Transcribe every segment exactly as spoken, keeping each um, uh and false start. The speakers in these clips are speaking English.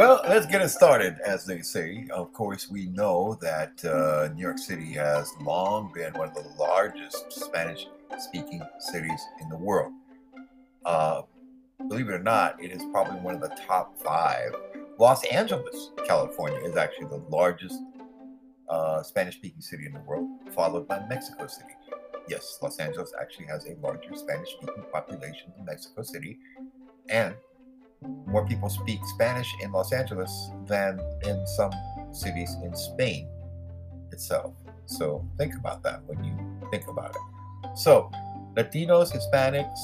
Well, let's get it started, as they say. Of course, we know that uh, New York City has long been one of the largest Spanish-speaking cities in the world. Uh, believe it or not, it is probably one of the top five. Los Angeles, California, is actually the largest uh, Spanish-speaking city in the world, followed by Mexico City. Yes, Los Angeles actually has a larger Spanish-speaking population than Mexico City, and more people speak Spanish in Los Angeles than in some cities in Spain itself. So think about that when you think about it. So Latinos, Hispanics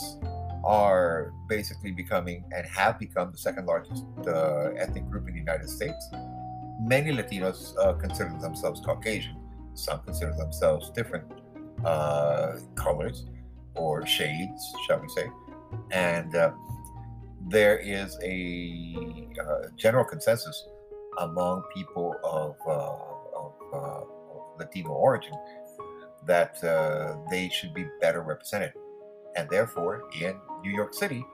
are basically becoming and have become the second largest uh, ethnic group in the United States. Many Latinos uh, consider themselves Caucasian. Some consider themselves different uh, colors or shades, shall we say. And uh, there is a uh, general consensus among people of, uh, of uh, Latino origin that uh, they should be better represented. And therefore, in New York City,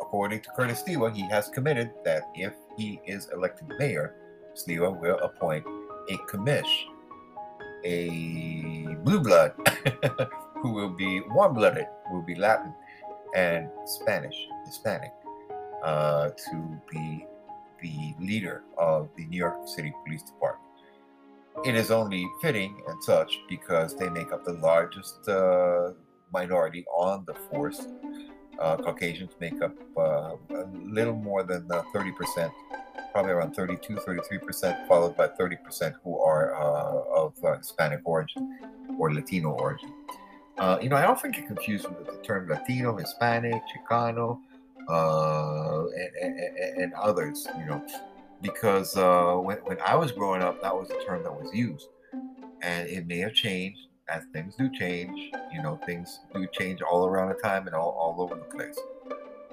according to Curtis Sliwa, he has committed that if he is elected mayor, Sliwa will appoint a commish, a blue blood, who will be warm-blooded, will be Latin and Spanish, Hispanic, uh, to be the leader of the New York City Police Department. It is only fitting and such because they make up the largest uh, minority on the force. Uh, Caucasians make up uh, a little more than uh, thirty percent, probably around thirty-two, thirty-three percent, followed by thirty percent who are uh, of uh, Hispanic origin or Latino origin. Uh, you know, I often get confused with the term Latino, Hispanic, Chicano, uh, and, and, and others, you know, because uh, when, when I was growing up, that was the term that was used. And it may have changed, as things do change, you know, things do change all around the time and all, all over the place.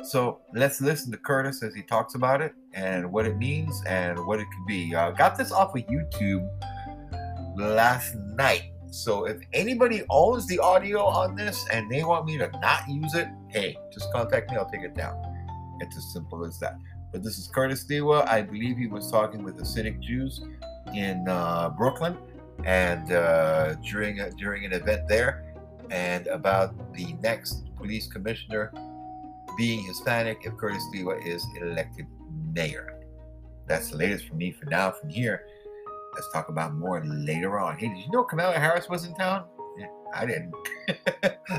So let's listen to Curtis as he talks about it and what it means and what it could be. I uh, got this off of YouTube last night. So if anybody owns the audio on this and they want me to not use it, hey, just contact me. I'll take it down. It's as simple as that. But this is Curtis Sliwa. I believe he was talking with Hasidic Jews in uh, Brooklyn and uh, during a, during an event there, and about the next police commissioner being Hispanic if Curtis Sliwa is elected mayor. That's the latest from me for now. From here, let's talk about more later on. Hey, did you know Kamala Harris was in town? Yeah, I didn't.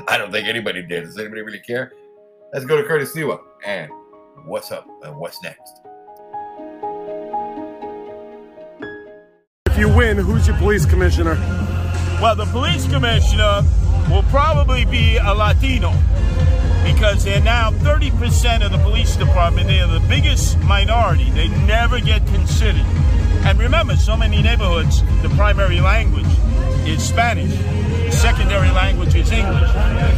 I don't think anybody did. Does anybody really care? Let's go to Curtis Sliwa and what's up and what's next. If you win, who's your police commissioner? Well, the police commissioner will probably be a Latino because they're now thirty percent of the police department. They are the biggest minority. They never get considered. And remember, so many neighborhoods, the primary language is Spanish. The secondary language is English.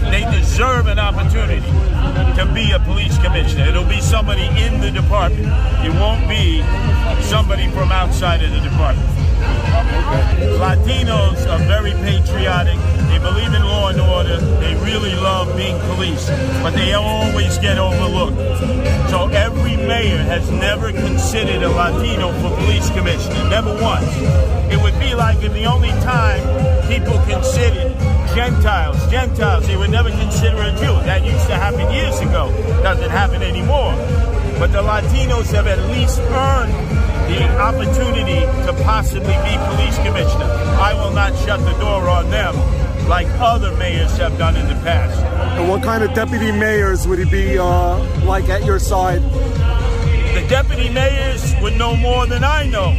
They deserve an opportunity to be a police commissioner. It'll be somebody in the department. It won't be somebody from outside of the department. Latinos are very patriotic. They believe in law and order. They really love being police, but they always get overlooked. So every mayor has never considered a Latino for police commissioner, never once. It would be like if the only time people considered Gentiles, Gentiles, they would never consider a Jew. That used to happen years ago, doesn't happen anymore. But the Latinos have at least earned the opportunity to possibly be police commissioner. I will not shut the door on them like other mayors have done in the past. And what kind of deputy mayors would it be uh, like at your side? The deputy mayors would know more than I know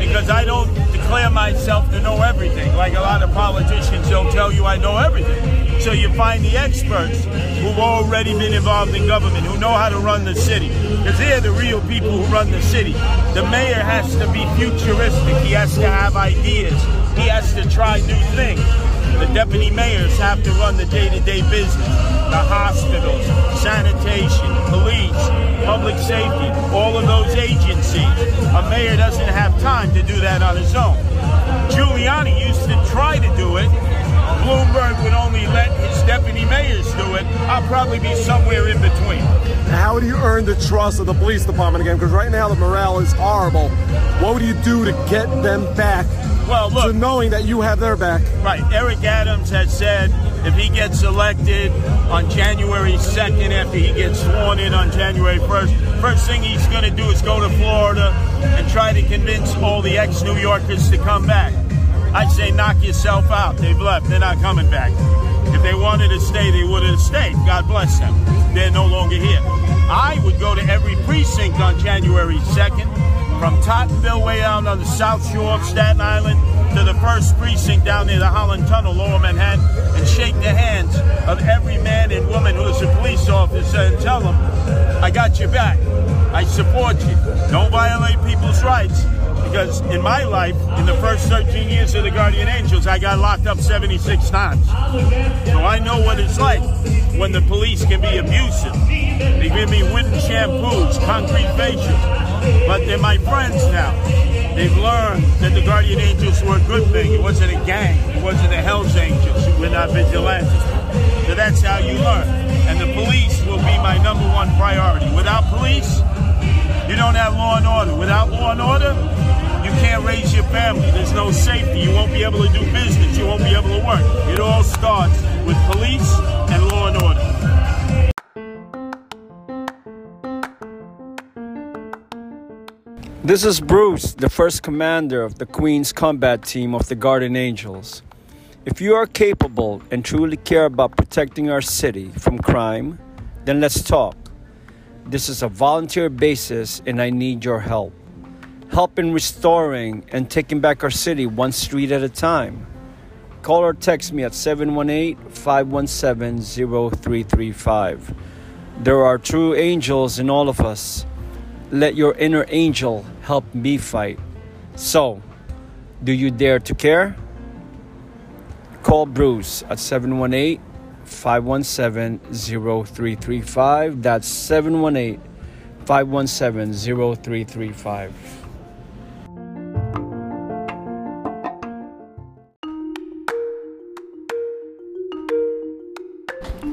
because I don't declare myself to know everything. Like a lot of politicians, they'll tell you I know everything. So you find the experts who've already been involved in government, who know how to run the city, because they're the real people who run the city. The mayor has to be futuristic. He has to have ideas. He has to try new things. The deputy mayors have to run the day-to-day business, the hospitals, sanitation, police, public safety, all of those agencies. A mayor doesn't have time to do that on his own. Giuliani used to try to do it. Bloomberg would only let his deputy mayors do it. I'll probably be somewhere in between. How do you earn the trust of the police department again? Because right now the morale is horrible. What would you do to get them back? Well, look, to knowing that you have their back. Right. Eric Adams has said if he gets elected on January second, after he gets sworn in on January first, first thing he's going to do is go to Florida and try to convince all the ex-New Yorkers to come back. I'd say knock yourself out. They've left. They're not coming back. If they wanted to stay, they would have stayed. God bless them. They're no longer here. I would go to every precinct on January second. From Tottenville way out on the south shore of Staten Island to the first precinct down near the Holland Tunnel, lower Manhattan, and shake the hands of every man and woman who is a police officer and tell them, I got your back. I support you. Don't violate people's rights. Because in my life, in the first thirteen years of the Guardian Angels, I got locked up seventy-six times. So I know what it's like when the police can be abusive. They give me wooden shampoos, concrete facials. But they're my friends now. They've learned that the Guardian Angels were a good thing. It wasn't a gang. It wasn't the Hells Angels who were not vigilantes. So that's how you learn. And the police will be my number one priority. Without police, you don't have law and order. Without law and order, you can't raise your family. There's no safety. You won't be able to do business. You won't be able to work. It all starts with police and law and order. This is Bruce, the first commander of the Queen's Combat Team of the Guardian Angels. If you are capable and truly care about protecting our city from crime, then let's talk. This is a volunteer basis and I need your help. Help in restoring and taking back our city one street at a time. Call or text me at seven one eight, five one seven, zero three three five. There are true angels in all of us. Let your inner angel help me fight. So, do you dare to care? Call Bruce at seven one eight, five one seven, zero three three five. That's seven one eight, five one seven, zero three three five.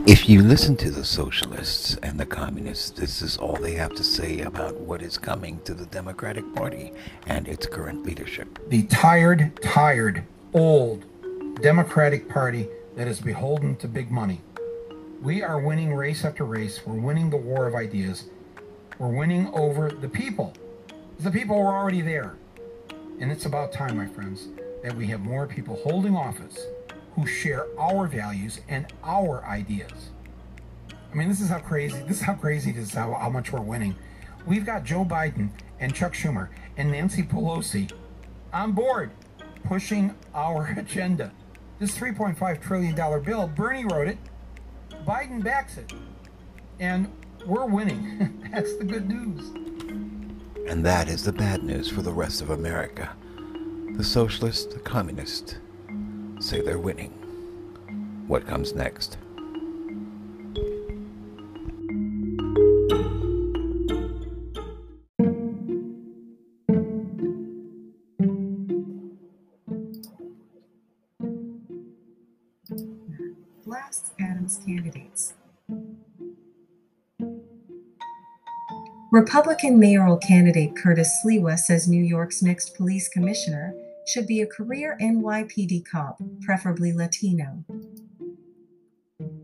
If you listen to the socialists and the communists, this is all they have to say about what is coming to the Democratic Party and its current leadership. The tired, tired, old Democratic Party that is beholden to big money. We are winning race after race. We're winning the war of ideas. We're winning over the people. The people were already there. And it's about time, my friends, that we have more people holding office who share our values and our ideas. I mean, this is how crazy, this is how crazy this is how, how much we're winning. We've got Joe Biden and Chuck Schumer and Nancy Pelosi on board, pushing our agenda. This three point five trillion dollar bill, Bernie wrote it, Biden backs it, and we're winning. That's the good news. And that is the bad news for the rest of America. The socialist, the communist, say they're winning. What comes next? Last Adams candidates. Republican mayoral candidate Curtis Sliwa says New York's next police commissioner should be a career N Y P D cop, preferably Latino.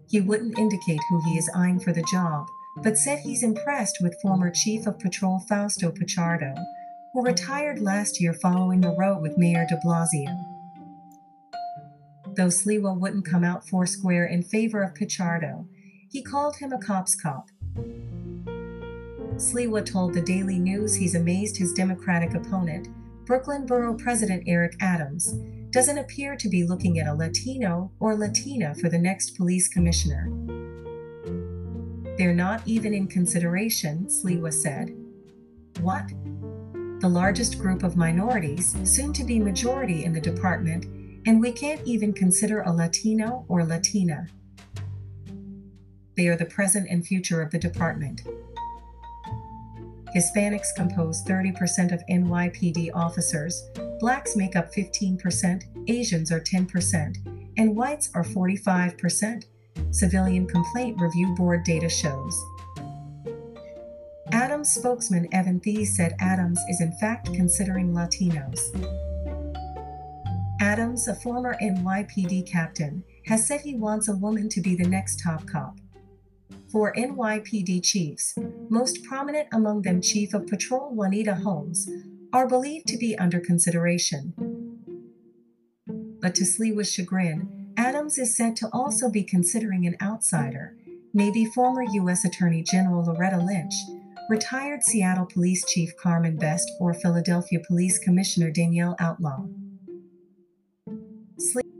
He wouldn't indicate who he is eyeing for the job, but said he's impressed with former Chief of Patrol Fausto Pichardo, who retired last year following a row with Mayor de Blasio. Though Sliwa wouldn't come out foursquare in favor of Pichardo, he called him a cop's cop. Sliwa told the Daily News he's amazed his Democratic opponent, Brooklyn Borough President Eric Adams, doesn't appear to be looking at a Latino or Latina for the next police commissioner. They're not even in consideration, Sliwa said. What? The largest group of minorities, soon to be majority in the department, and we can't even consider a Latino or Latina. They are the present and future of the department. Hispanics compose thirty percent of N Y P D officers, blacks make up fifteen percent, Asians are ten percent, and whites are forty-five percent, Civilian Complaint Review Board data shows. Adams spokesman Evan Thi said Adams is in fact considering Latinos. Adams, a former N Y P D captain, has said he wants a woman to be the next top cop. Four N Y P D chiefs, most prominent among them Chief of Patrol Juanita Holmes, are believed to be under consideration. But to Sliwa's chagrin, Adams is said to also be considering an outsider, maybe former U S Attorney General Loretta Lynch, retired Seattle Police Chief Carmen Best, or Philadelphia Police Commissioner Danielle Outlaw. Sliwa